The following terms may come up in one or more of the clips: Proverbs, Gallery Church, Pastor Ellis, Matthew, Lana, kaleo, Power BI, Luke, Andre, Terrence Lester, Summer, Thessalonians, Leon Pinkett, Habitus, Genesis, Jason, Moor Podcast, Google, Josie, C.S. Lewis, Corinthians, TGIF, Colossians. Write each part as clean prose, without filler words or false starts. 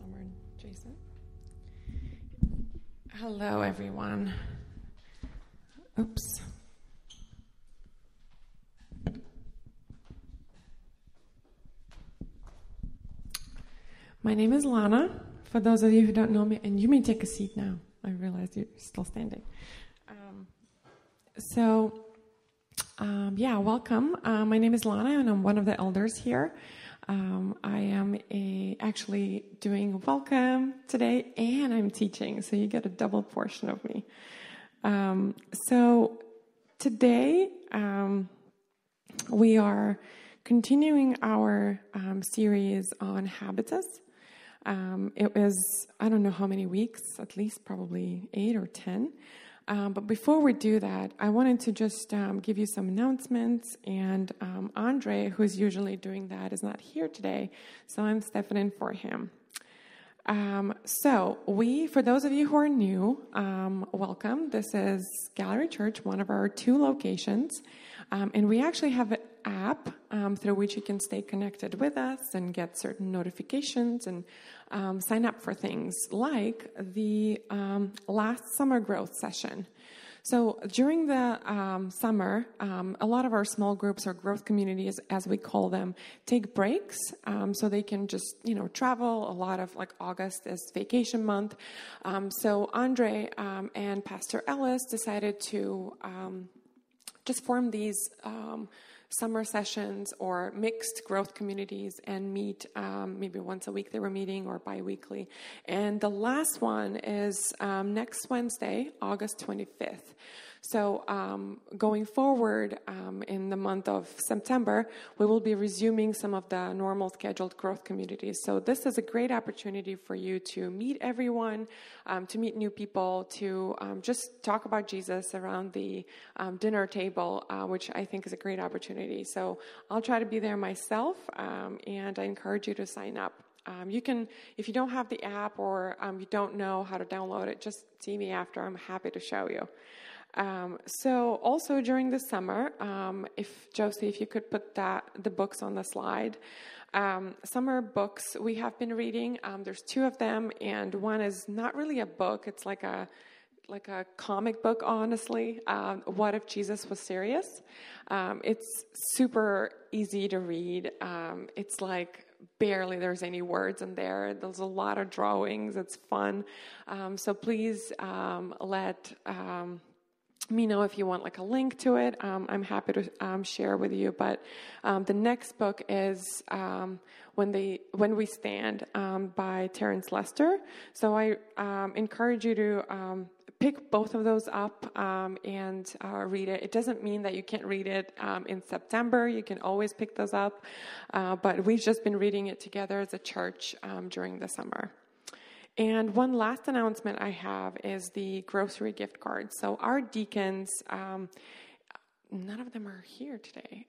Summer and Jason. Hello, everyone. Oops. My name is Lana, for those of you who don't know me, and you may take a seat now. I realize you're still standing. Welcome. My name is Lana, and I'm one of the elders here. I am actually doing welcome today, and I'm teaching, so you get a double portion of me. So today we are continuing our series on habitus. It was, I don't know how many weeks, at least probably 8 or 10. But before we do that, I wanted to just give you some announcements, and Andre, who's usually doing that, is not here today, so I'm stepping in for him. For those of you who are new, welcome. This is Gallery Church, one of our 2 locations, and we actually have an app through which you can stay connected with us and get certain notifications and sign up for things like the last summer growth session. So during the summer, a lot of our small groups or growth communities, as we call them, take breaks so they can just, travel. A lot of August is vacation month. So Andre and Pastor Ellis decided to just form these summer sessions or mixed growth communities and meet maybe once a week they were meeting or bi-weekly. And the last one is next Wednesday, August 25th. So going forward in the month of September, we will be resuming some of the normal scheduled growth communities. So this is a great opportunity for you to meet everyone, to meet new people, to just talk about Jesus around the dinner table, which I think is a great opportunity. So I'll try to be there myself, and I encourage you to sign up. You can, if you don't have the app or you don't know how to download it, just see me after. I'm happy to show you. So also during the summer, if Josie, if you could put the books on the slide, summer books we have been reading. There's 2 of them, and one is not really a book. It's like a comic book, honestly. What If Jesus Was Serious? It's super easy to read. It's barely there's any words in there. There's a lot of drawings. It's fun. So please let me know if you want a link to it. I'm happy to share with you. But the next book is When We Stand by Terrence Lester. So I encourage you to pick both of those up and read it. It doesn't mean that you can't read it in September. You can always pick those up. But we've just been reading it together as a church during the summer. And one last announcement I have is the grocery gift cards. So our deacons, none of them are here today.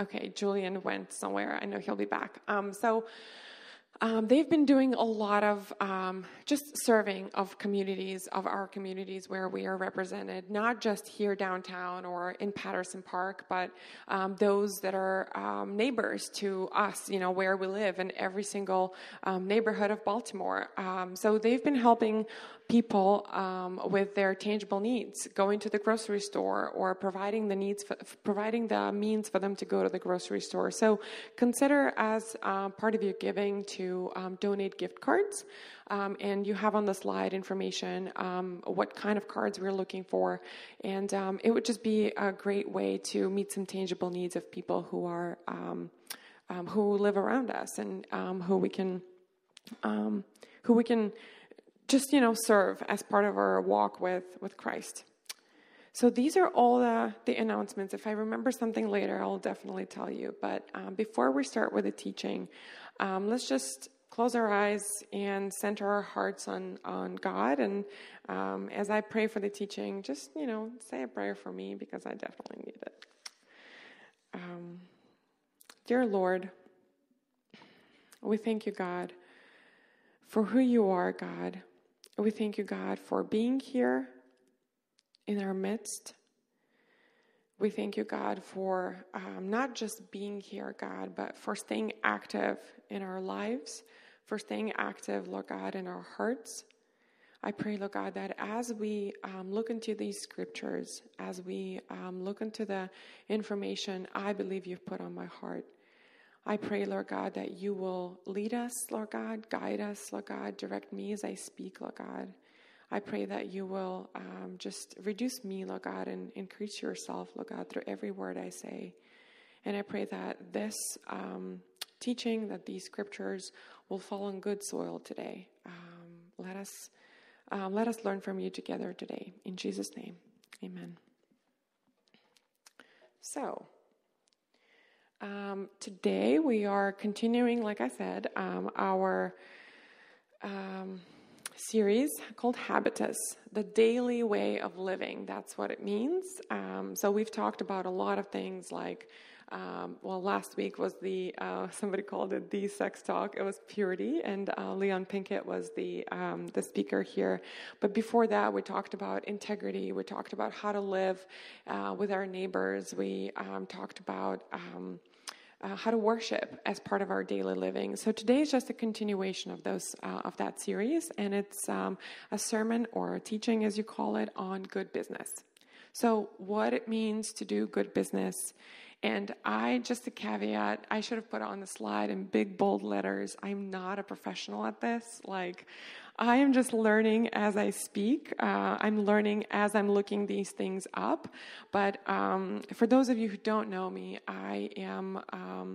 Okay, Julian went somewhere. I know he'll be back. They've been doing a lot of just serving of our communities where we are represented, not just here downtown or in Patterson Park, but those that are neighbors to us, where we live in every single neighborhood of Baltimore. So they've been helping people with their tangible needs, going to the grocery store or providing the means for them to go to the grocery store. So consider as part of your giving to donate gift cards. And you have on the slide information what kind of cards we're looking for. And it would just be a great way to meet some tangible needs of people who are who live around us and who we can just, serve as part of our walk with Christ. So these are all the announcements. If I remember something later, I'll definitely tell you. But before we start with the teaching, let's just close our eyes and center our hearts on God. And as I pray for the teaching, just, say a prayer for me because I definitely need it. Dear Lord, we thank you, God, for who you are, God. We thank you, God, for being here in our midst. We thank you, God, for not just being here, God, but for staying active in our lives, for staying active, Lord God, in our hearts. I pray, Lord God, that as we look into these scriptures, as we look into the information I believe you've put on my heart, I pray, Lord God, that you will lead us, Lord God, guide us, Lord God, direct me as I speak, Lord God. I pray that you will just reduce me, Lord God, and increase yourself, Lord God, through every word I say. And I pray that this teaching, that these scriptures will fall on good soil today. Let us learn from you together today. In Jesus' name, amen. So, today we are continuing, like I said, our series called Habitus, the daily way of living. That's what it means. So we've talked about a lot of things like, last week was the, somebody called it the sex talk. It was purity, and Leon Pinkett was the speaker here. But before that, we talked about integrity. We talked about how to live with our neighbors. We talked about how to worship as part of our daily living. So today is just a continuation of those of that series, and it's a sermon or a teaching, as you call it, on good business. So what it means to do good business. And just a caveat, I should have put on the slide in big, bold letters, I'm not a professional at this. Like, I am just learning as I speak. I'm learning as I'm looking these things up. But for those of you who don't know me, I am,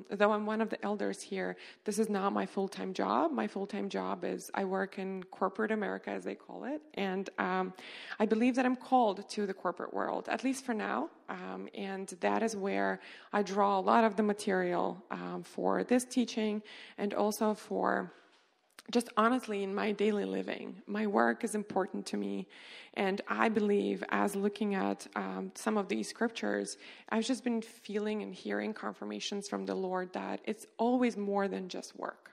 though I'm one of the elders here, this is not my full-time job. My full-time job is I work in corporate America, as they call it. And I believe that I'm called to the corporate world, at least for now. And that is where I draw a lot of the material for this teaching and also for just honestly in my daily living. My work is important to me, and I believe as looking at some of these scriptures, I've just been feeling and hearing confirmations from the Lord that it's always more than just work.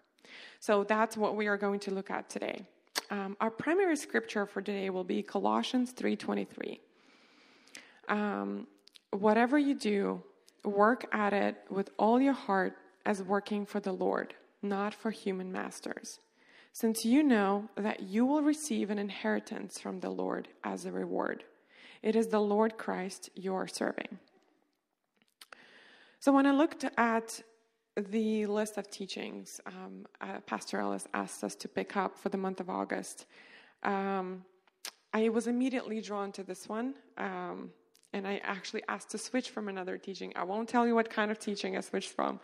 So that's what we are going to look at today. Our primary scripture for today will be Colossians 3:23. Whatever you do, work at it with all your heart as working for the Lord, not for human masters, since you know that you will receive an inheritance from the Lord as a reward. It is the Lord Christ you are serving. So when I looked at the list of teachings Pastor Ellis asked us to pick up for the month of August, I was immediately drawn to this one. And I actually asked to switch from another teaching. I won't tell you what kind of teaching I switched from,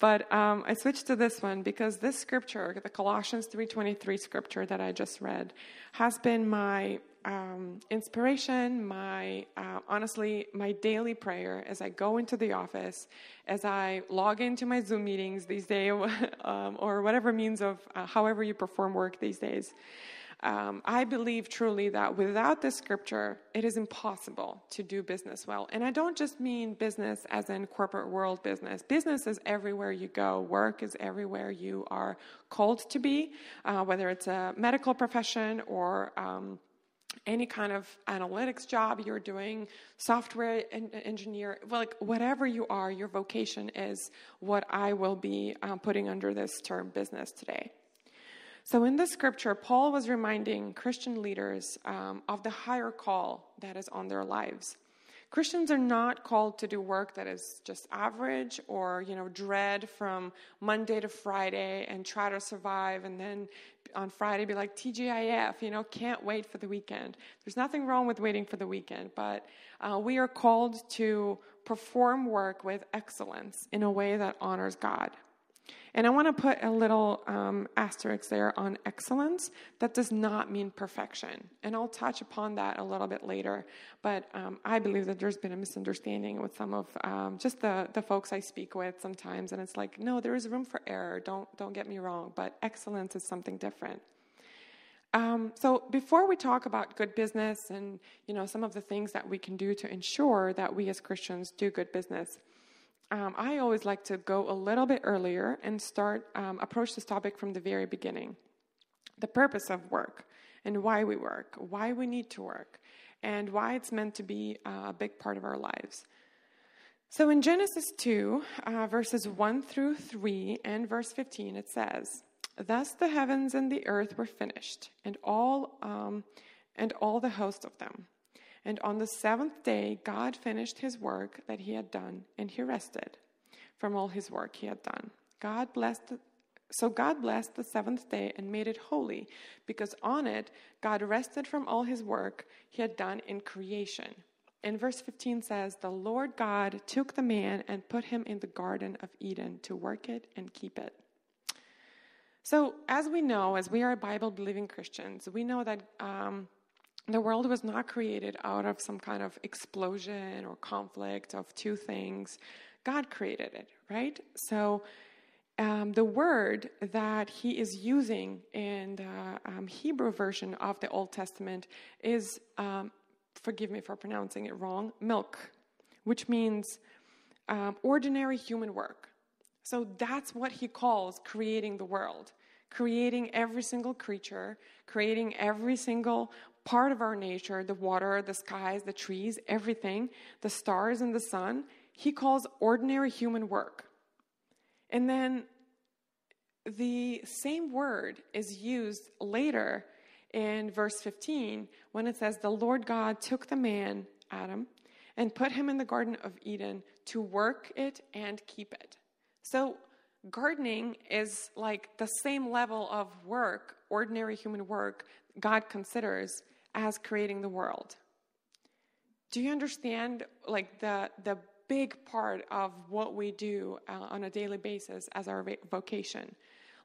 but I switched to this one because this scripture, the Colossians 3:23 scripture that I just read, has been my inspiration, my honestly, my daily prayer as I go into the office, as I log into my Zoom meetings these days, or whatever means of however you perform work these days. I believe truly that without this scripture, it is impossible to do business well. And I don't just mean business as in corporate world business. Business is everywhere you go. Work is everywhere you are called to be, whether it's a medical profession or any kind of analytics job you're doing, software engineer, like whatever you are, your vocation is what I will be putting under this term business today. So in this scripture, Paul was reminding Christian leaders of the higher call that is on their lives. Christians are not called to do work that is just average or, dread from Monday to Friday and try to survive and then on Friday be like, TGIF, can't wait for the weekend. There's nothing wrong with waiting for the weekend, but we are called to perform work with excellence in a way that honors God. And I want to put a little asterisk there on excellence. That does not mean perfection. And I'll touch upon that a little bit later. But I believe that there's been a misunderstanding with some of just the folks I speak with sometimes. And it's like, no, there is room for error. Don't get me wrong. But excellence is something different. So before we talk about good business and, some of the things that we can do to ensure that we as Christians do good business, I always like to go a little bit earlier and approach this topic from the very beginning. The purpose of work and why we work, why we need to work, and why it's meant to be a big part of our lives. So in Genesis 2, verses 1 through 3 and verse 15, it says, Thus the heavens and the earth were finished, and all the host of them. And on the seventh day, God finished his work that he had done, and he rested from all his work he had done. God blessed the seventh day and made it holy, because on it, God rested from all his work he had done in creation. And verse 15 says, the Lord God took the man and put him in the Garden of Eden to work it and keep it. So as we know, as we are Bible-believing Christians, we know that the world was not created out of some kind of explosion or conflict of two things. God created it, right? So the word that he is using in the Hebrew version of the Old Testament is, forgive me for pronouncing it wrong, milk, which means ordinary human work. So that's what he calls creating the world, creating every single creature, creating every single part of our nature, the water, the skies, the trees, everything, the stars and the sun. He calls ordinary human work. And then the same word is used later in verse 15 when it says, the Lord God took the man, Adam, and put him in the Garden of Eden to work it and keep it. So gardening is like the same level of work, ordinary human work, God considers as creating the world. Do you understand like the big part of what we do on a daily basis as our vocation?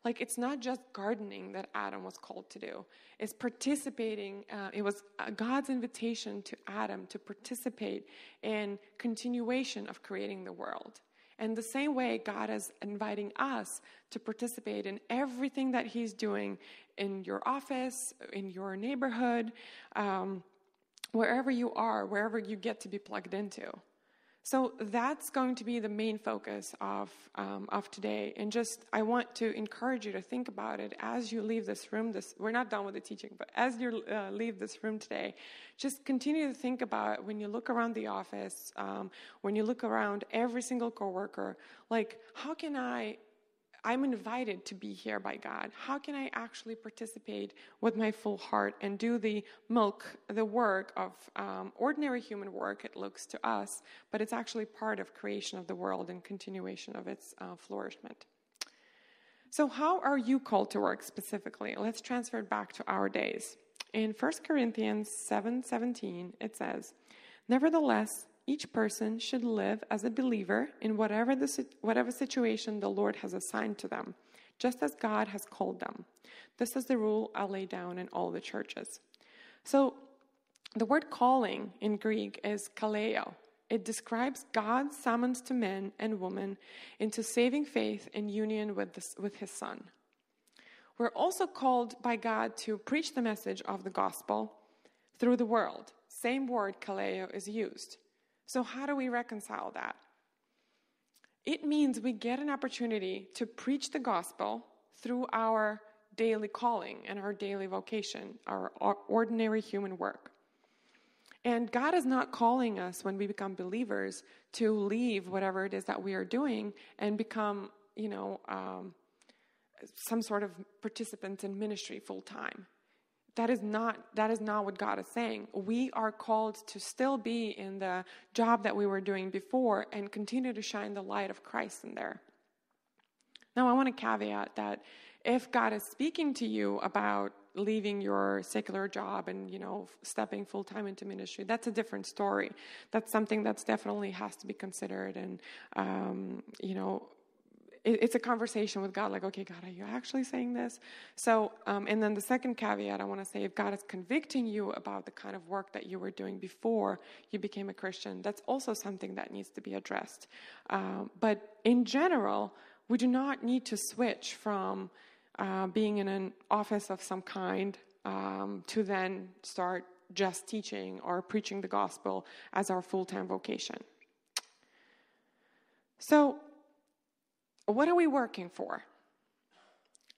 Like, it's not just gardening that Adam was called to do. It's participating. It was God's invitation to Adam to participate in continuation of creating the world. And the same way God is inviting us to participate in everything that he's doing in your office, in your neighborhood, wherever you are, wherever you get to be plugged into. So that's going to be the main focus of today. And just, I want to encourage you to think about it as you leave this room. We're not done with the teaching, but as you leave this room today, just continue to think about it when you look around the office, when you look around every single coworker, like, how can I'm invited to be here by God. How can I actually participate with my full heart and do the work of ordinary human work, it looks to us, but it's actually part of creation of the world and continuation of its flourishment. So how are you called to work specifically? Let's transfer it back to our days. In 1 Corinthians 7:17, it says, nevertheless, each person should live as a believer in whatever situation the Lord has assigned to them, just as God has called them. This is the rule I lay down in all the churches. So the word calling in Greek is kaleo. It describes God's summons to men and women into saving faith and union with his Son. We're also called by God to preach the message of the gospel through the world. Same word kaleo is used. So how do we reconcile that? It means we get an opportunity to preach the gospel through our daily calling and our daily vocation, our ordinary human work. And God is not calling us when we become believers to leave whatever it is that we are doing and become, some sort of participant in ministry full time. That is not what God is saying. We are called to still be in the job that we were doing before and continue to shine the light of Christ in there. Now, I want to caveat that if God is speaking to you about leaving your secular job and, stepping full-time into ministry, that's a different story. That's something that's definitely has to be considered and, it's a conversation with God, like, okay, God, are you actually saying this? So, and then the second caveat I want to say, if God is convicting you about the kind of work that you were doing before you became a Christian, that's also something that needs to be addressed. But in general, we do not need to switch from being in an office of some kind to then start just teaching or preaching the gospel as our full-time vocation. So, what are we working for?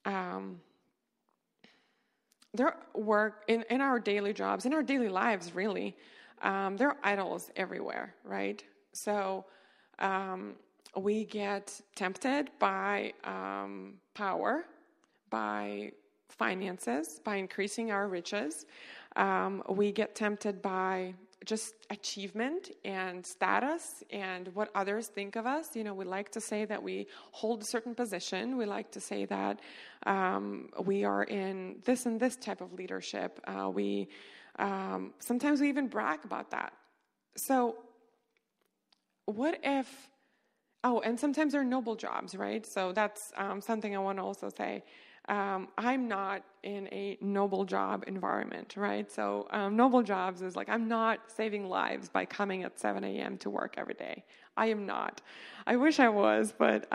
There work in our daily jobs, in our daily lives, really. There are idols everywhere, right? So we get tempted by power, by finances, by increasing our riches. We get tempted by just achievement and status and what others think of us. You know, we like to say that we hold a certain position. We like to say that we are in this and this type of leadership. Sometimes we even brag about that. So what if, and sometimes they're noble jobs, right? So that's something I want to also say. I'm not in a noble job environment, right? So noble jobs is like, I'm not saving lives by coming at 7 a.m. to work every day. I am not. I wish I was, but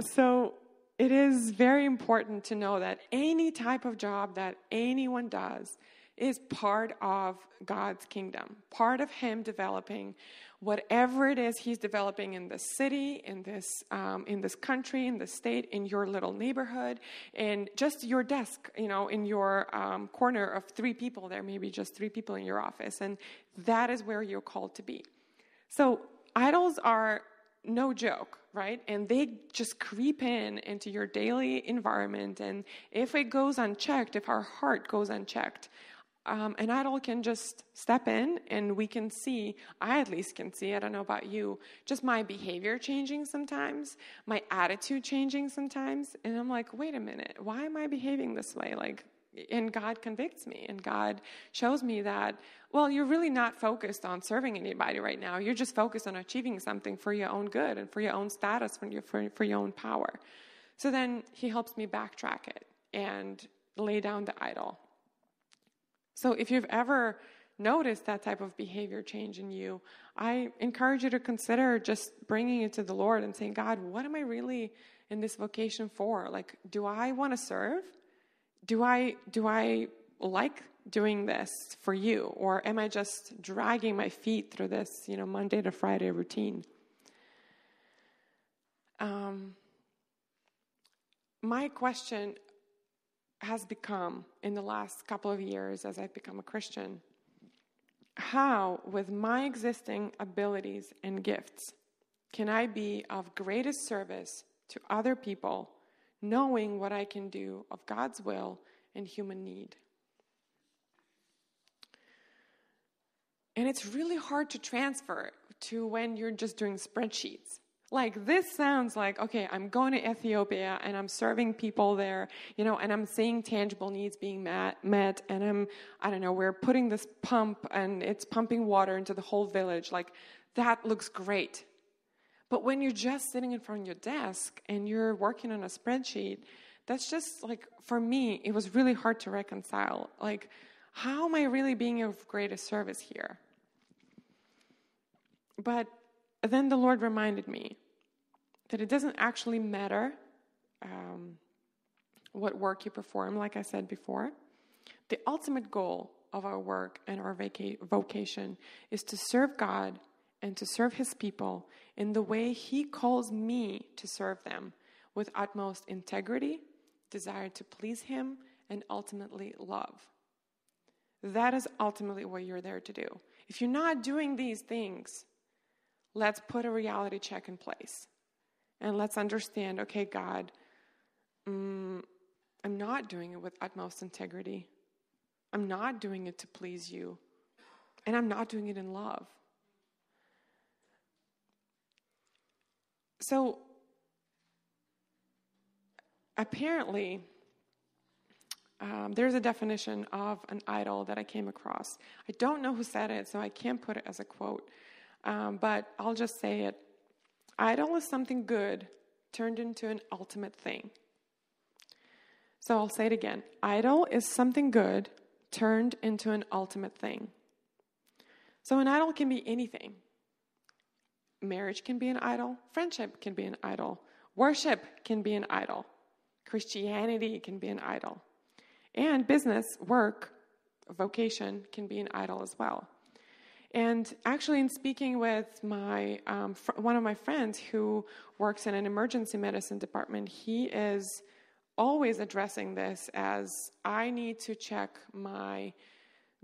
so it is very important to know that any type of job that anyone does is part of God's kingdom, part of Him developing whatever it is He's developing in this city, in this country, in this state, in your little neighborhood, and just your desk, you know, in your corner of three people. There may be just three people in your office, and that is where you're called to be. So idols are no joke, right? And they just creep in into your daily environment, and if it goes unchecked, if our heart goes unchecked, an idol can just step in, and we can see, I at least can see, I don't know about you, just my behavior changing sometimes, my attitude changing sometimes, and I'm like, wait a minute, why am I behaving this way? Like, and God convicts me, and God shows me that, well, you're really not focused on serving anybody right now. You're just focused on achieving something for your own good and for your own status, for your own power. So then He helps me backtrack it and lay down the idol. So if you've ever noticed that type of behavior change in you, I encourage you to consider just bringing it to the Lord and saying, God, what am I really in this vocation for? Like, do I want to serve? Do I like doing this for you? Or am I just dragging my feet through this, you know, Monday to Friday routine? My question has become, in the last couple of years as I've become a Christian, how, with my existing abilities and gifts, can I be of greatest service to other people, knowing what I can do of God's will and human need? And it's really hard to transfer to when you're just doing spreadsheets. Like, this sounds like, okay, I'm going to Ethiopia and I'm serving people there, you know, and I'm seeing tangible needs being met, and we're putting this pump and it's pumping water into the whole village. Like, that looks great. But when you're just sitting in front of your desk and you're working on a spreadsheet, that's just like, for me, it was really hard to reconcile. Like, how am I really being of greatest service here? But then the Lord reminded me that it doesn't actually matter what work you perform, like I said before. The ultimate goal of our work and our vocation is to serve God and to serve His people in the way He calls me to serve them, with utmost integrity, desire to please Him, and ultimately love. That is ultimately what you're there to do. If you're not doing these things, let's put a reality check in place. And let's understand, okay, God, I'm not doing it with utmost integrity. I'm not doing it to please you. And I'm not doing it in love. So, apparently, there's a definition of an idol that I came across. I don't know who said it, so I can't put it as a quote. But I'll just say it. Idol is something good turned into an ultimate thing. So I'll say it again. Idol is something good turned into an ultimate thing. So an idol can be anything. Marriage can be an idol. Friendship can be an idol. Worship can be an idol. Christianity can be an idol. And business, work, vocation can be an idol as well. And actually, in speaking with my one of my friends who works in an emergency medicine department, he is always addressing this as, I need to check my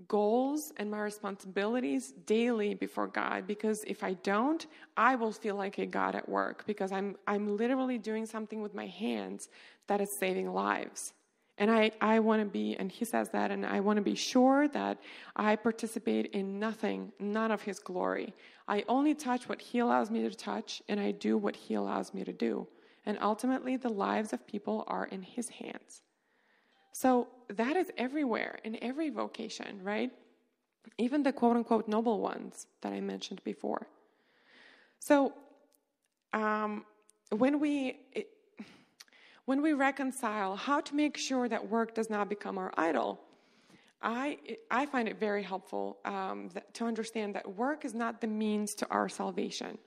goals and my responsibilities daily before God, because if I don't, I will feel like a God at work, because I'm literally doing something with my hands that is saving lives. And I want to be, and he says that, and I want to be sure that I participate in nothing, none of his glory. I only touch what he allows me to touch, and I do what he allows me to do. And ultimately, the lives of people are in his hands. So that is everywhere, in every vocation, right? Even the quote-unquote noble ones that I mentioned before. So when we reconcile how to make sure that work does not become our idol, I find it very helpful to understand that work is not the means to our salvation.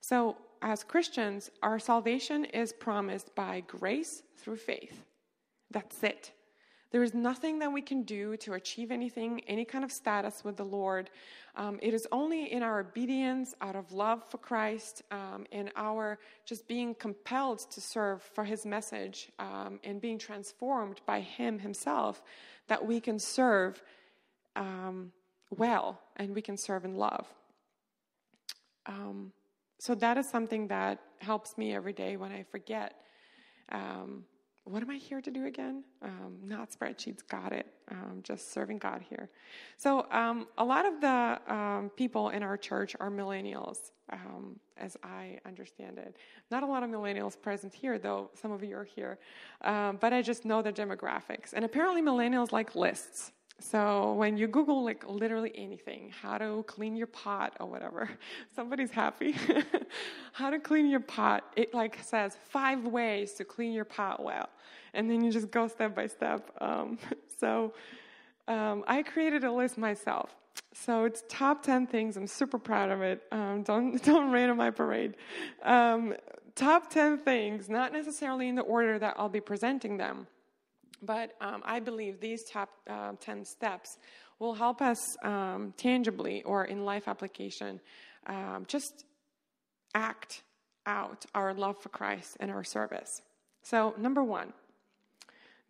So as Christians, our salvation is promised by grace through faith. That's it. There is nothing that we can do to achieve anything, any kind of status with the Lord. It is only in our obedience, out of love for Christ, and our just being compelled to serve for his message and being transformed by him himself that we can serve well, and we can serve in love. So that is something that helps me every day when I forget what am I here to do again? Not spreadsheets, got it. Just serving God here. So a lot of the people in our church are millennials, as I understand it. Not a lot of millennials present here, though some of you are here. But I just know the demographics. And apparently millennials like lists. So when you Google like literally anything, how to clean your pot or whatever, somebody's happy. How to clean your pot? It like says 5 ways to clean your pot well, and then you just go step by step. I created a list myself. So it's top 10 things. I'm super proud of it. Don't rain on my parade. Top 10 things, not necessarily in the order that I'll be presenting them. But I believe these top 10 steps will help us tangibly or in life application just act out our love for Christ and our service. So, number 1,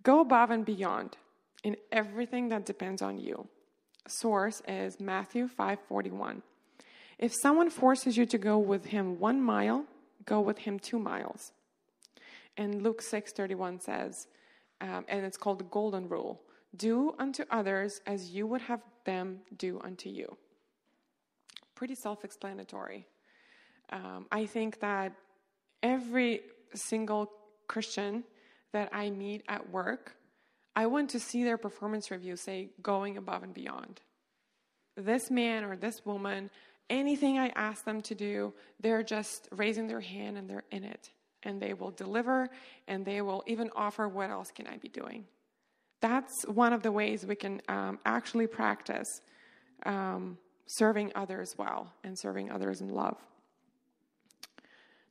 go above and beyond in everything that depends on you. Source is Matthew 5:41. If someone forces you to go with him 1 mile, go with him 2 miles. And Luke 6:31 says, and it's called the golden rule. Do unto others as you would have them do unto you. Pretty self-explanatory. I think that every single Christian that I meet at work, I want to see their performance review say, going above and beyond. This man or this woman, anything I ask them to do, they're just raising their hand and they're in it. And they will deliver, and they will even offer, what else can I be doing? That's one of the ways we can actually practice serving others well and serving others in love.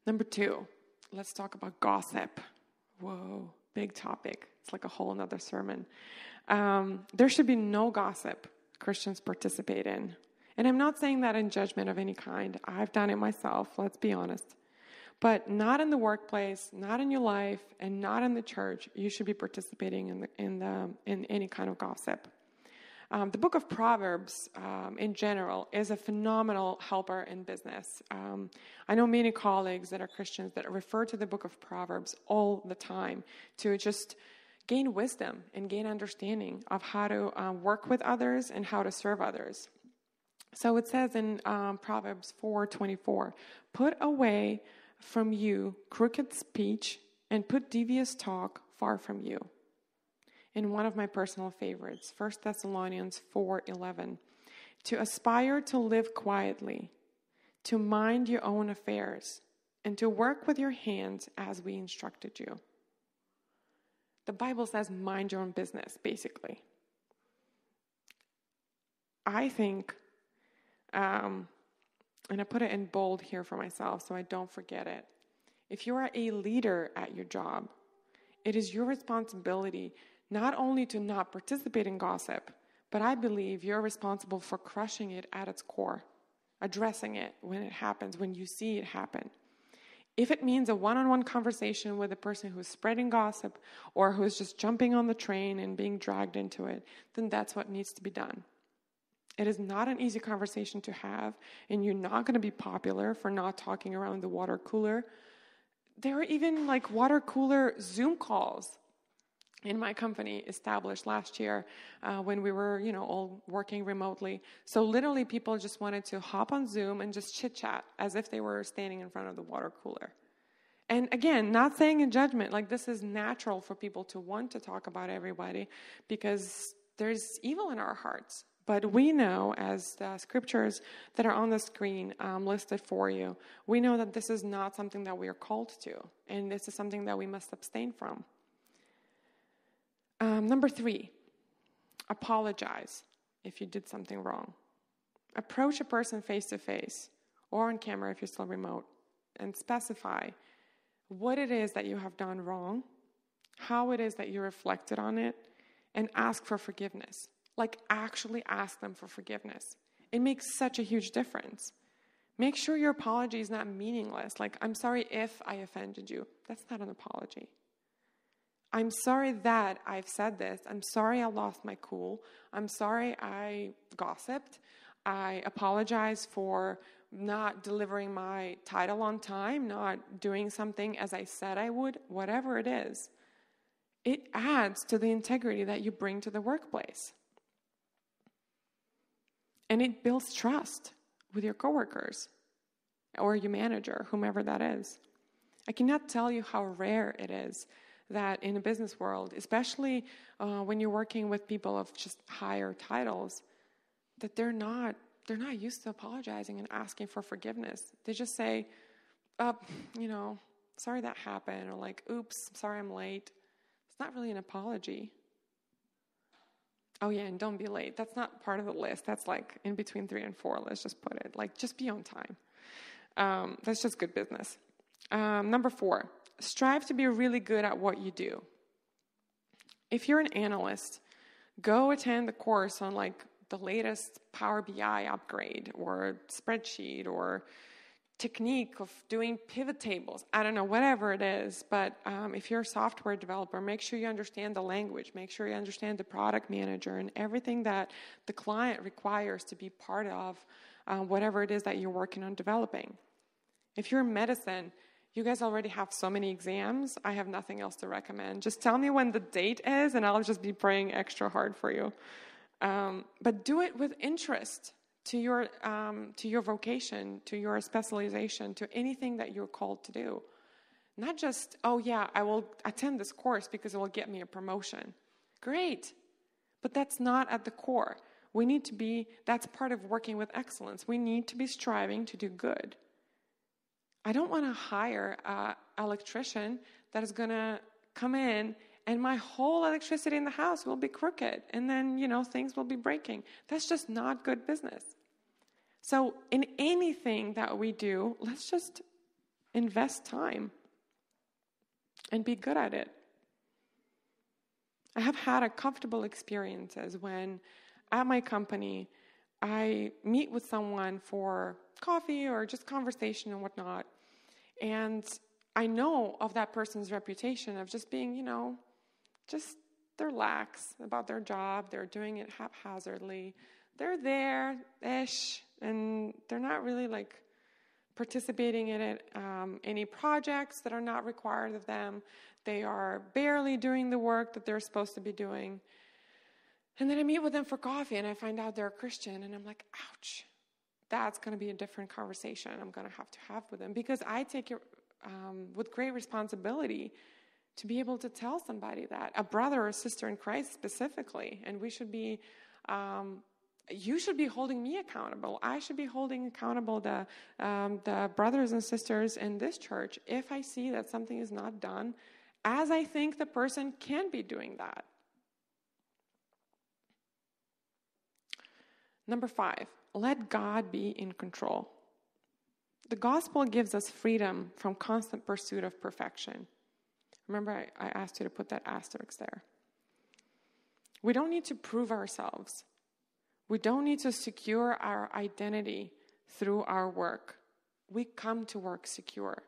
Number 2, let's talk about gossip. Whoa, big topic. It's like a whole nother sermon. There should be no gossip Christians participate in. And I'm not saying that in judgment of any kind. I've done it myself, let's be honest. But not in the workplace, not in your life, and not in the church. You should be participating in any kind of gossip. The book of Proverbs, in general, is a phenomenal helper in business. I know many colleagues that are Christians that refer to the book of Proverbs all the time to just gain wisdom and gain understanding of how to work with others and how to serve others. So it says in Proverbs 4:24, put away from you crooked speech and put devious talk far from you. And one of my personal favorites, 1 Thessalonians 4:11, to aspire to live quietly, to mind your own affairs, and to work with your hands as we instructed you. The Bible says mind your own business, basically. I think and I put it in bold here for myself so I don't forget it. If you are a leader at your job, it is your responsibility not only to not participate in gossip, but I believe you're responsible for crushing it at its core, addressing it when it happens, when you see it happen. If it means a one-on-one conversation with a person who's spreading gossip or who's just jumping on the train and being dragged into it, then that's what needs to be done. It is not an easy conversation to have, and you're not going to be popular for not talking around the water cooler. There are even like water cooler Zoom calls in my company established last year when we were, all working remotely. So literally people just wanted to hop on Zoom and just chit chat as if they were standing in front of the water cooler. And again, not saying in judgment, like this is natural for people to want to talk about everybody because there's evil in our hearts. But we know, as the scriptures that are on the screen listed for you, we know that this is not something that we are called to. And this is something that we must abstain from. Number 3, apologize if you did something wrong. Approach a person face-to-face or on camera if you're still remote and specify what it is that you have done wrong, how it is that you reflected on it, and ask for forgiveness. Like, actually ask them for forgiveness. It makes such a huge difference. Make sure your apology is not meaningless. Like, I'm sorry if I offended you. That's not an apology. I'm sorry that I've said this. I'm sorry I lost my cool. I'm sorry I gossiped. I apologize for not delivering my title on time, not doing something as I said I would, whatever it is. It adds to the integrity that you bring to the workplace. And it builds trust with your coworkers or your manager, whomever that is. I cannot tell you how rare it is that in a business world, especially when you're working with people of just higher titles, that they're not used to apologizing and asking for forgiveness. They just say, sorry that happened, or like, oops, sorry I'm late. It's not really an apology. Oh yeah, and don't be late. That's not part of the list. That's like in between 3 and 4, let's just put it. Like, just be on time. That's just good business. Number 4. Strive to be really good at what you do. If you're an analyst, go attend the course on like the latest Power BI upgrade or spreadsheet or technique of doing pivot tables. I don't know, whatever it is. But if you're a software developer, make sure you understand the language. Make sure you understand the product manager and everything that the client requires to be part of whatever it is that you're working on developing. If you're in medicine, you guys already have so many exams. I have nothing else to recommend. Just tell me when the date is, and I'll just be praying extra hard for you. But do it with interest to your vocation, to your specialization, to anything that you're called to do. Not just, oh yeah, I will attend this course because it will get me a promotion. Great. But that's not at the core. We need to be, that's part of working with excellence. We need to be striving to do good. I don't want to hire an electrician that is going to come in and my whole electricity in the house will be crooked. And then, things will be breaking. That's just not good business. So in anything that we do, let's just invest time and be good at it. I have had comfortable experiences when at my company, I meet with someone for coffee or just conversation and whatnot. And I know of that person's reputation of just being, just they're lax about their job. They're doing it haphazardly. They're there-ish, and they're not really like participating in it, any projects that are not required of them. They are barely doing the work that they're supposed to be doing. And then I meet with them for coffee, and I find out they're a Christian, and I'm like, ouch. That's going to be a different conversation I'm going to have with them, because I take it with great responsibility to be able to tell somebody that, a brother or sister in Christ specifically, and we should be, you should be holding me accountable. I should be holding accountable the brothers and sisters in this church if I see that something is not done, as I think the person can be doing that. Number 5. Let God be in control. The gospel gives us freedom from constant pursuit of perfection. Remember, I asked you to put that asterisk there. We don't need to prove ourselves. We don't need to secure our identity through our work. We come to work secure.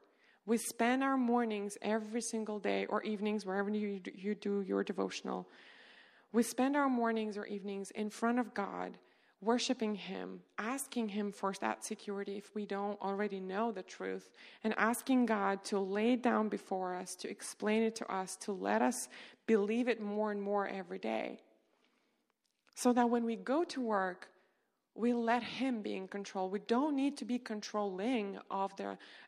We spend our mornings every single day or evenings, wherever you do your devotional. We spend our mornings or evenings in front of God worshiping him, asking him for that security if we don't already know the truth, and asking God to lay it down before us, to explain it to us, to let us believe it more and more every day. So that when we go to work, we let him be in control. We don't need to be controlling of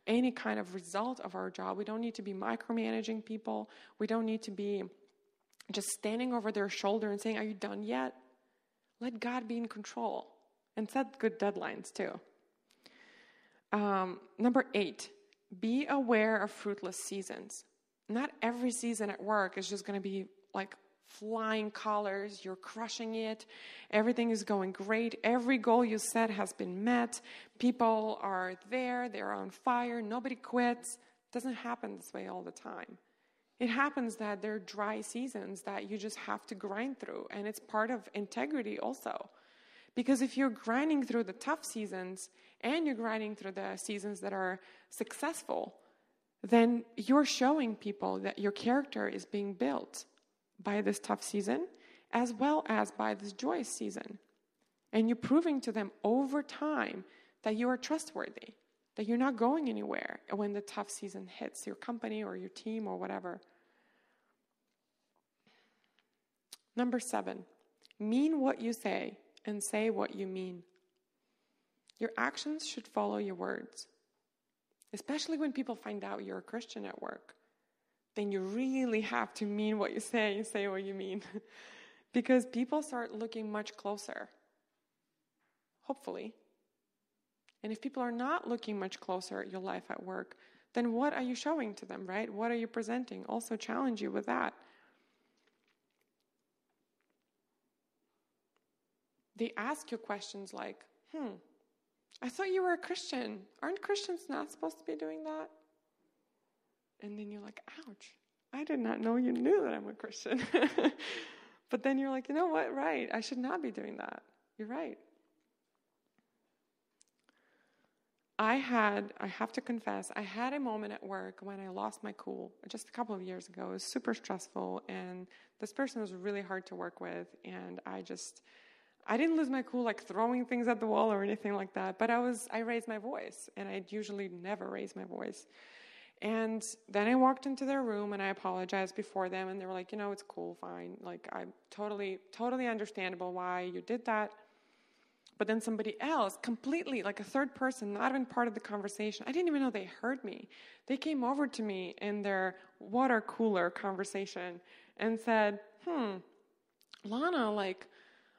any kind of result of our job. We don't need to be micromanaging people. We don't need to be just standing over their shoulder and saying, "Are you done yet?" Let God be in control and set good deadlines too. Number 8, be aware of fruitless seasons. Not every season at work is just going to be like flying colors. You're crushing it. Everything is going great. Every goal you set has been met. People are there. They're on fire. Nobody quits. It doesn't happen this way all the time. It happens that there are dry seasons that you just have to grind through, and it's part of integrity also. Because if you're grinding through the tough seasons and you're grinding through the seasons that are successful, then you're showing people that your character is being built by this tough season as well as by this joyous season. And you're proving to them over time that you are trustworthy, that you're not going anywhere when the tough season hits your company or your team or whatever. Number 7, mean what you say and say what you mean. Your actions should follow your words. Especially when people find out you're a Christian at work, then you really have to mean what you say and say what you mean. Because people start looking much closer, hopefully. And if people are not looking much closer at your life at work, then what are you showing to them, right? What are you presenting? Also challenge you with that. They ask you questions like, I thought you were a Christian. Aren't Christians not supposed to be doing that? And then you're like, ouch, I did not know you knew that I'm a Christian. But then you're like, you know what, right, I should not be doing that. You're right. I have to confess, I had a moment at work when I lost my cool just a couple of years ago. It was super stressful, and this person was really hard to work with, and I didn't lose my cool like throwing things at the wall or anything like that, but I raised my voice, and I usually never raise my voice. And then I walked into their room, and I apologized before them, and they were like, you know, it's cool, fine. Like, I'm totally understandable why you did that. But then somebody else, completely, like a third person, not even part of the conversation, I didn't even know they heard me. They came over to me in their water cooler conversation and said, Lana, like,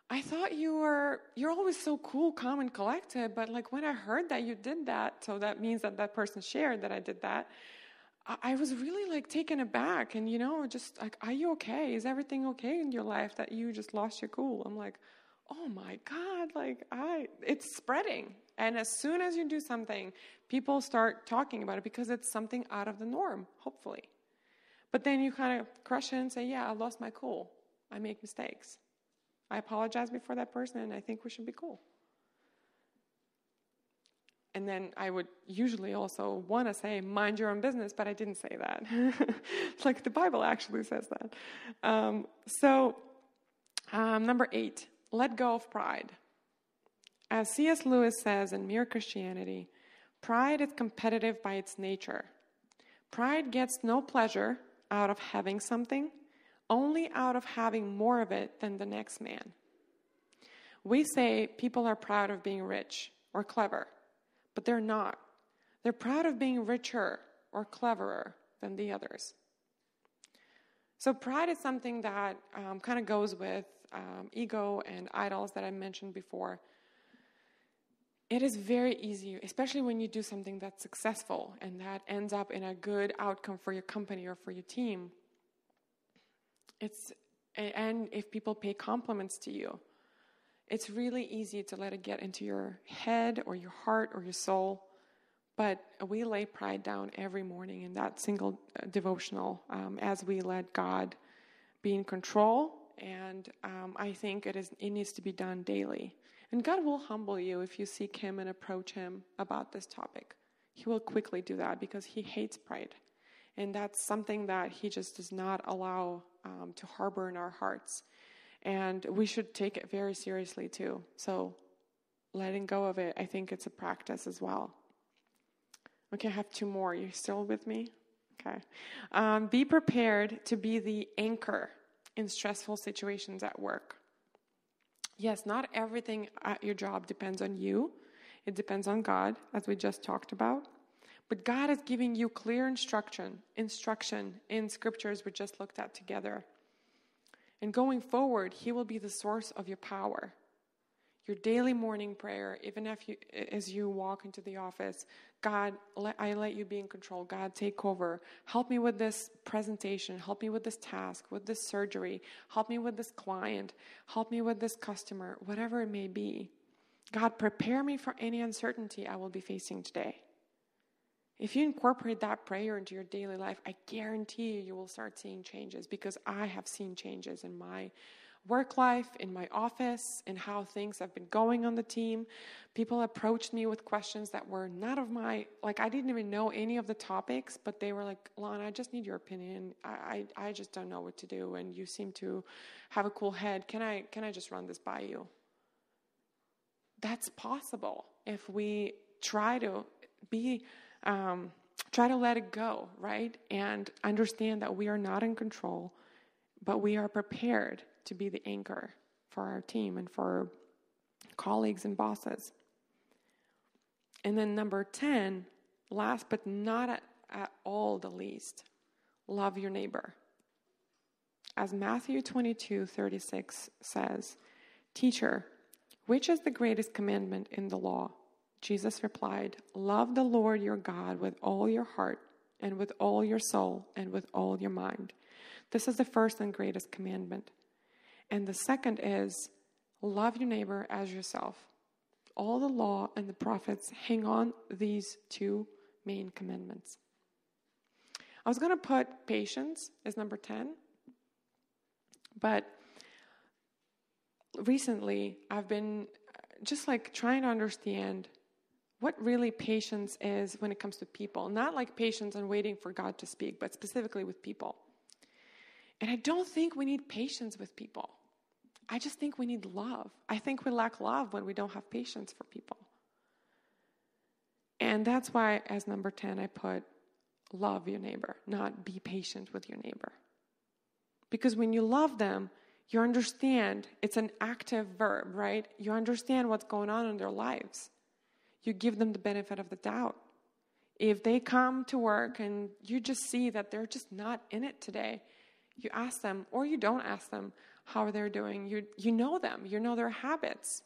I thought you're always so cool, calm, and collected, but like when I heard that you did that, so that means that person shared that I did that, I was really like taken aback, and you know, just like, are you okay? Is everything okay in your life that you just lost your cool? I'm like, oh my God, like it's spreading. And as soon as you do something, people start talking about it because it's something out of the norm, hopefully. But then you kind of crush it and say, yeah, I lost my cool. I make mistakes. I apologize before that person, and I think we should be cool. And then I would usually also want to say, mind your own business, but I didn't say that. It's like the Bible actually says that. Number 8, let go of pride. As C.S. Lewis says in Mere Christianity, pride is competitive by its nature. Pride gets no pleasure out of having something, only out of having more of it than the next man. We say people are proud of being rich or clever, but they're not. They're proud of being richer or cleverer than the others. So pride is something that kind of goes with ego and idols that I mentioned before. It is very easy, especially when you do something that's successful and that ends up in a good outcome for your company or for your team. And if people pay compliments to you, it's really easy to let it get into your head or your heart or your soul. But we lay pride down every morning in that single devotional as we let God be in control. And I think it needs to be done daily. And God will humble you if you seek him and approach him about this topic. He will quickly do that because he hates pride. And that's something that he just does not allow to harbor in our hearts. And we should take it very seriously too. So letting go of it, I think it's a practice as well. Okay, I have two more. You're still with me? Okay. Be prepared to be the anchor in stressful situations at work. Yes, not everything at your job depends on you. It depends on God, as we just talked about. But God is giving you clear instruction in scriptures we just looked at together. And going forward, He will be the source of your power. Your daily morning prayer, even as you walk into the office, God, I let you be in control. God, take over. Help me with this presentation. Help me with this task, with this surgery. Help me with this client. Help me with this customer, whatever it may be. God, prepare me for any uncertainty I will be facing today. If you incorporate that prayer into your daily life, I guarantee you will start seeing changes, because I have seen changes in my work life, in my office, in how things have been going on the team. People approached me with questions that were not of my, I didn't even know any of the topics, but they were like, Lana, I just need your opinion. I just don't know what to do, and you seem to have a cool head. Can I just run this by you? That's possible if we try to let it go, right? And understand that we are not in control, but we are prepared to be the anchor for our team and for our colleagues and bosses. And then number 10, last but not at all the least, love your neighbor. As Matthew 22:36 says, "Teacher, which is the greatest commandment in the law?" Jesus replied, "Love the Lord your God with all your heart and with all your soul and with all your mind. This is the first and greatest commandment. And the second is, love your neighbor as yourself. All the law and the prophets hang on these two main commandments." I was going to put patience as number 10, but recently I've been just trying to understand what really patience is when it comes to people. Not like patience and waiting for God to speak, but specifically with people. And I don't think we need patience with people. I just think we need love. I think we lack love when we don't have patience for people. And that's why as number 10 I put love your neighbor, not be patient with your neighbor. Because when you love them, you understand it's an active verb, right? You understand what's going on in their lives. You give them the benefit of the doubt. If they come to work and you just see that they're just not in it today, you ask them, or you don't ask them how they're doing. You know them. You know their habits.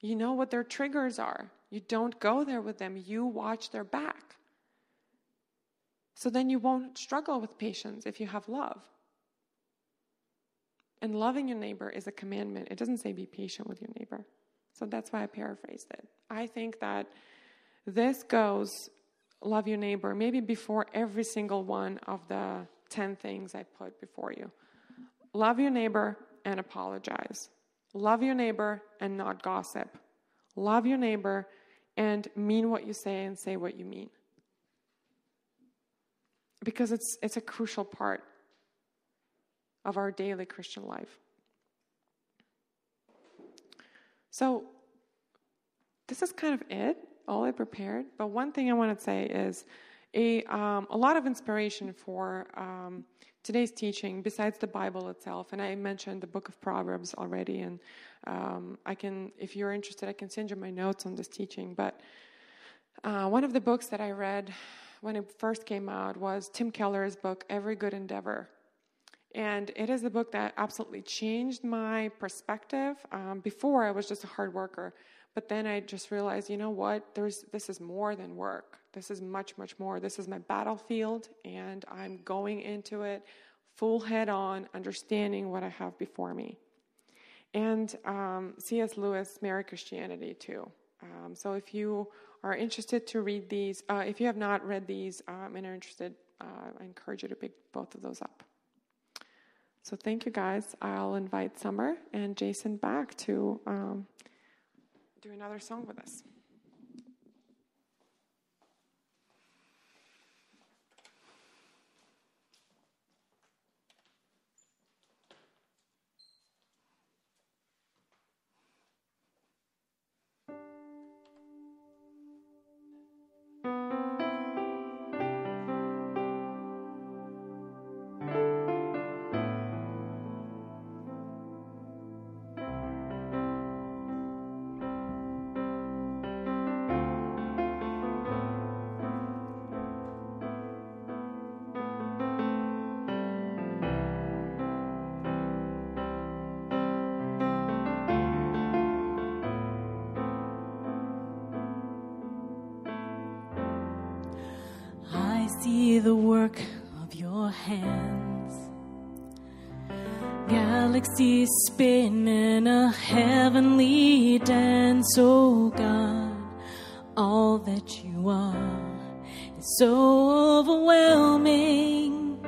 You know what their triggers are. You don't go there with them. You watch their back. So then you won't struggle with patience if you have love. And loving your neighbor is a commandment. It doesn't say be patient with your neighbor. So that's why I paraphrased it. I think that this goes, love your neighbor, maybe before every single one of the 10 things I put before you. Love your neighbor and apologize. Love your neighbor and not gossip. Love your neighbor and mean what you say and say what you mean. Because it's a crucial part of our daily Christian life. So this is kind of it, all I prepared. But one thing I want to say is a lot of inspiration for today's teaching, besides the Bible itself, and I mentioned the book of Proverbs already, and if you're interested, I can send you my notes on this teaching, but one of the books that I read when it first came out was Tim Keller's book, Every Good Endeavor, and it is a book that absolutely changed my perspective. Before, I was just a hard worker, but then I just realized, you know what, this is more than work. This is much, much more. This is my battlefield, and I'm going into it full head on, understanding what I have before me. And C.S. Lewis, Mere Christianity, too. So if you are interested to read these, if you have not read these and are interested, I encourage you to pick both of those up. So thank you, guys. I'll invite Summer and Jason back to do another song with us. galaxies spin in a heavenly dance, oh God, all that you are is so overwhelming.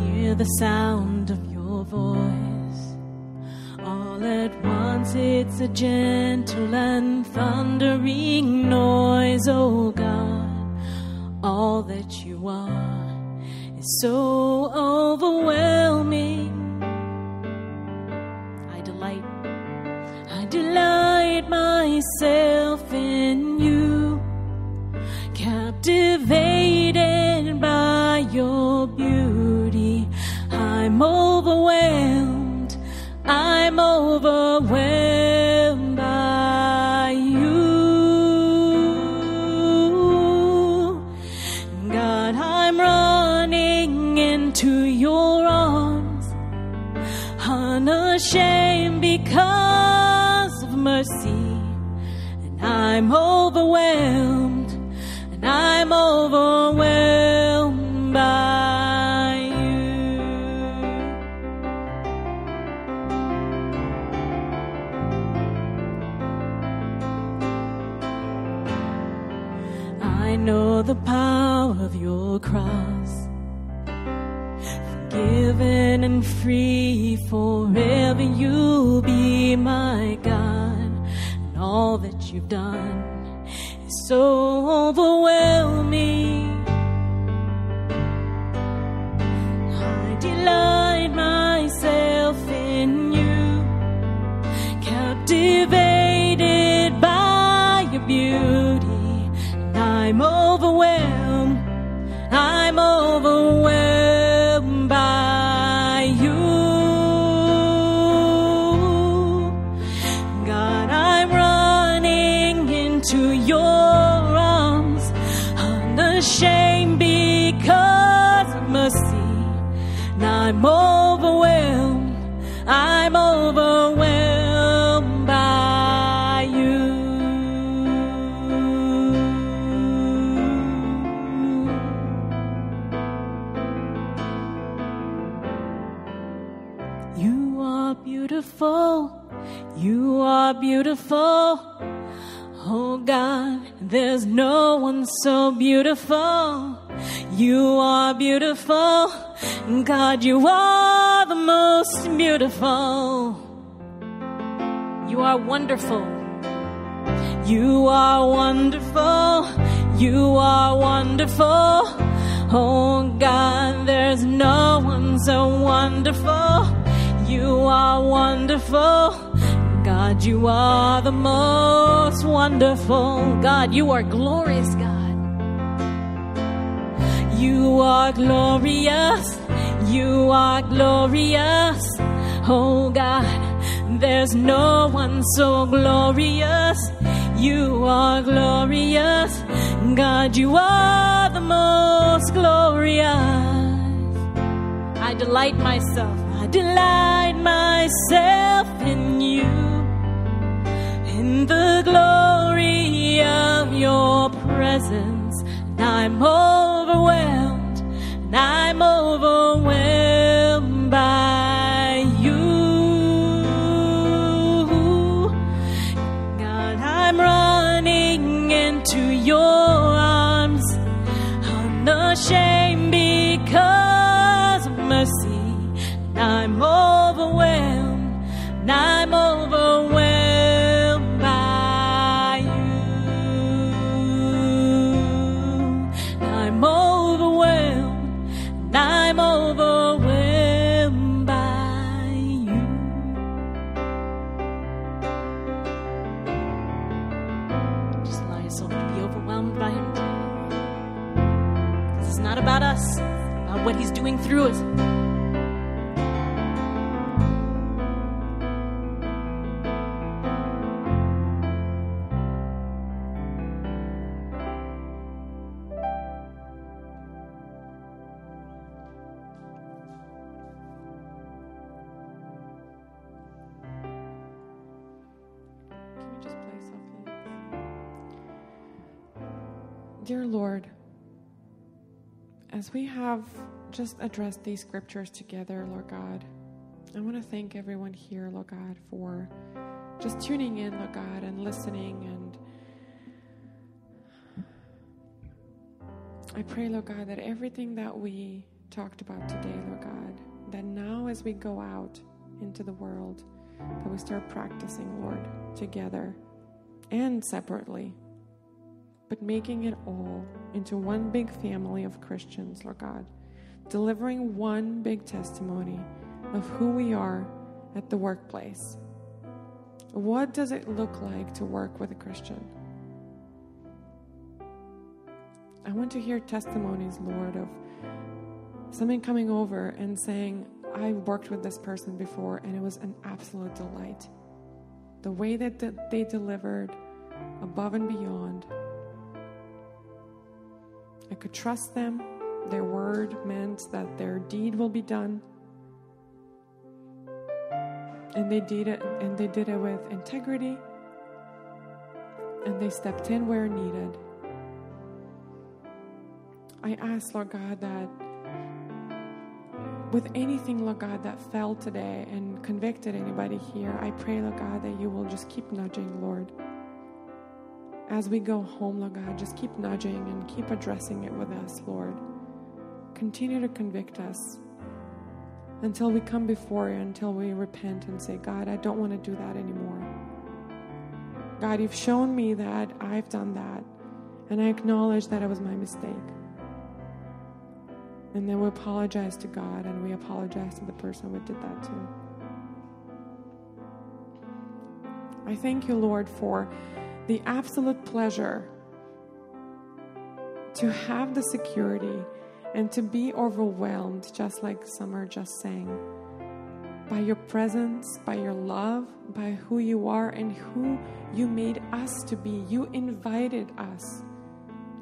Hear the sound of your voice, all at once it's a gentle and thundering noise, oh God, all that you are is so overwhelming. I delight myself in you, captivated by your beauty. I'm overwhelmed by you. God, I'm running into your arms, unashamed because of mercy. And I'm overwhelmed by know the power of your cross, forgiven and free, forever you'll be my God, and all that you've done is so overwhelming. I delight myself in you, captivated by your beauty. I'm overwhelmed by you. God, I'm running into your arms, unashamed because of mercy. And I'm overwhelmed. You are beautiful, oh God, there's no one so beautiful. You are beautiful, God, you are the most beautiful. You are wonderful, you are wonderful, you are wonderful, oh God, there's no one so wonderful. You are wonderful, God, you are the most wonderful. God, you are glorious, God. You are glorious, you are glorious, oh God, there's no one so glorious. You are glorious, God, you are the most glorious. I delight myself in you, in the glory of your presence. And I'm overwhelmed by you. God, I'm running into your arms, unashamed because of mercy. I'm overwhelmed by you. I'm overwhelmed by you. Just allow yourself to be overwhelmed by him too. This is not about us, it's about what he's doing through us. As we have just addressed these scriptures together, Lord God, I want to thank everyone here, Lord God, for just tuning in, Lord God, and listening. And I pray, Lord God, that everything that we talked about today, Lord God, that now as we go out into the world, that we start practicing, Lord, together and separately, but making it all into one big family of Christians, Lord God, delivering one big testimony of who we are at the workplace. What does it look like to work with a Christian? I want to hear testimonies, Lord, of someone coming over and saying, I worked with this person before and it was an absolute delight. The way that they delivered above and beyond. I could trust them. Their word meant that their deed will be done. And they did it with integrity, and they stepped in where needed. I ask, Lord God, that with anything, Lord God, that fell today and convicted anybody here, I pray, Lord God, that you will just keep nudging, Lord. As we go home, Lord God, just keep nudging and keep addressing it with us, Lord. Continue to convict us. Until we come before you, until we repent and say, God, I don't want to do that anymore. God, you've shown me that I've done that, and I acknowledge that it was my mistake. And then we apologize to God, and we apologize to the person we did that to. I thank you, Lord, for the absolute pleasure to have the security and to be overwhelmed, just like Summer just sang, by your presence, by your love, by who you are and who you made us to be. You invited us,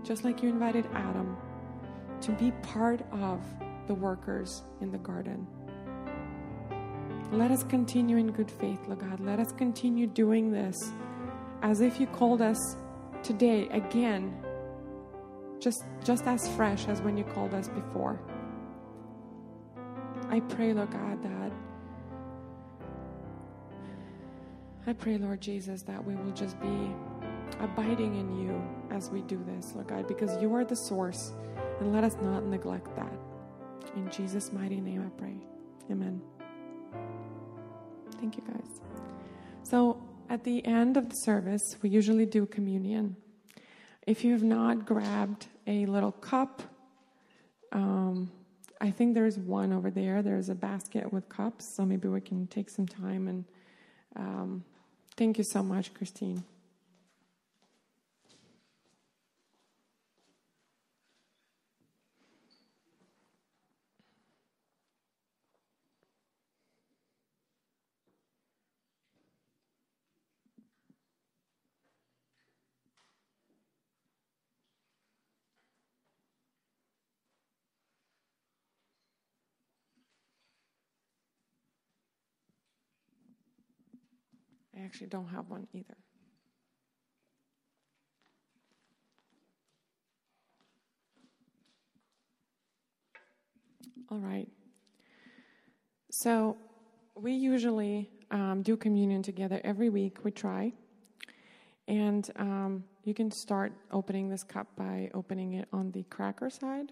just like you invited Adam, to be part of the workers in the garden. Let us continue in good faith, Lord God. Let us continue doing this as if you called us today again, just as fresh as when you called us before. I pray, Lord Jesus, that we will just be abiding in you as we do this, Lord God, because you are the source, and let us not neglect that. In Jesus' mighty name I pray. Amen. Thank you, guys. So at the end of the service, we usually do communion. If you have not grabbed a little cup, I think there's one over there. There's a basket with cups, so maybe we can take some time. And thank you so much, Christine. I actually don't have one either. All right. So we usually do communion together every week. We try. And you can start opening this cup by opening it on the cracker side.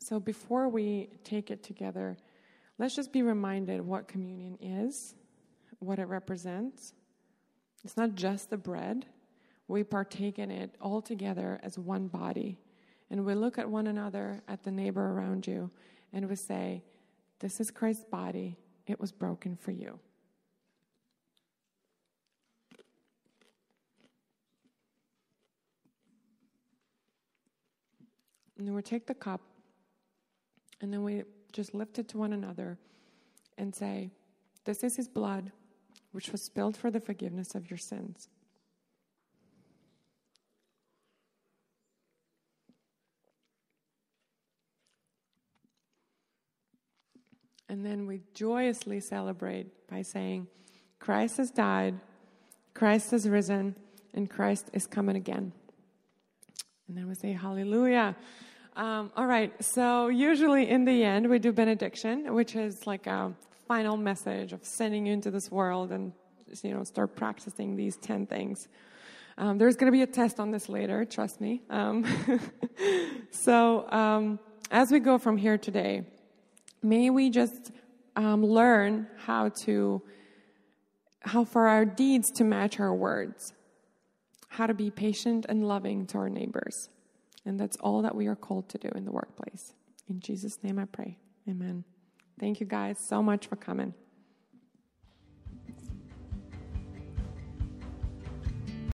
So before we take it together, let's just be reminded what communion is, what it represents. It's not just the bread. We partake in it all together as one body. And we look at one another, at the neighbor around you, and we say, this is Christ's body. It was broken for you. And then we take the cup, and then we just lift it to one another and say, this is his blood, which was spilled for the forgiveness of your sins. And then we joyously celebrate by saying, Christ has died, Christ has risen, and Christ is coming again. And then we say hallelujah. All right, so usually in the end we do benediction, which is like a final message of sending you into this world and, you know, start practicing these 10 things. There's going to be a test on this later, trust me. So as we go from here today, may we just learn how for our deeds to match our words, how to be patient and loving to our neighbors. And that's all that we are called to do in the workplace. In Jesus' name I pray. Amen. Thank you guys so much for coming.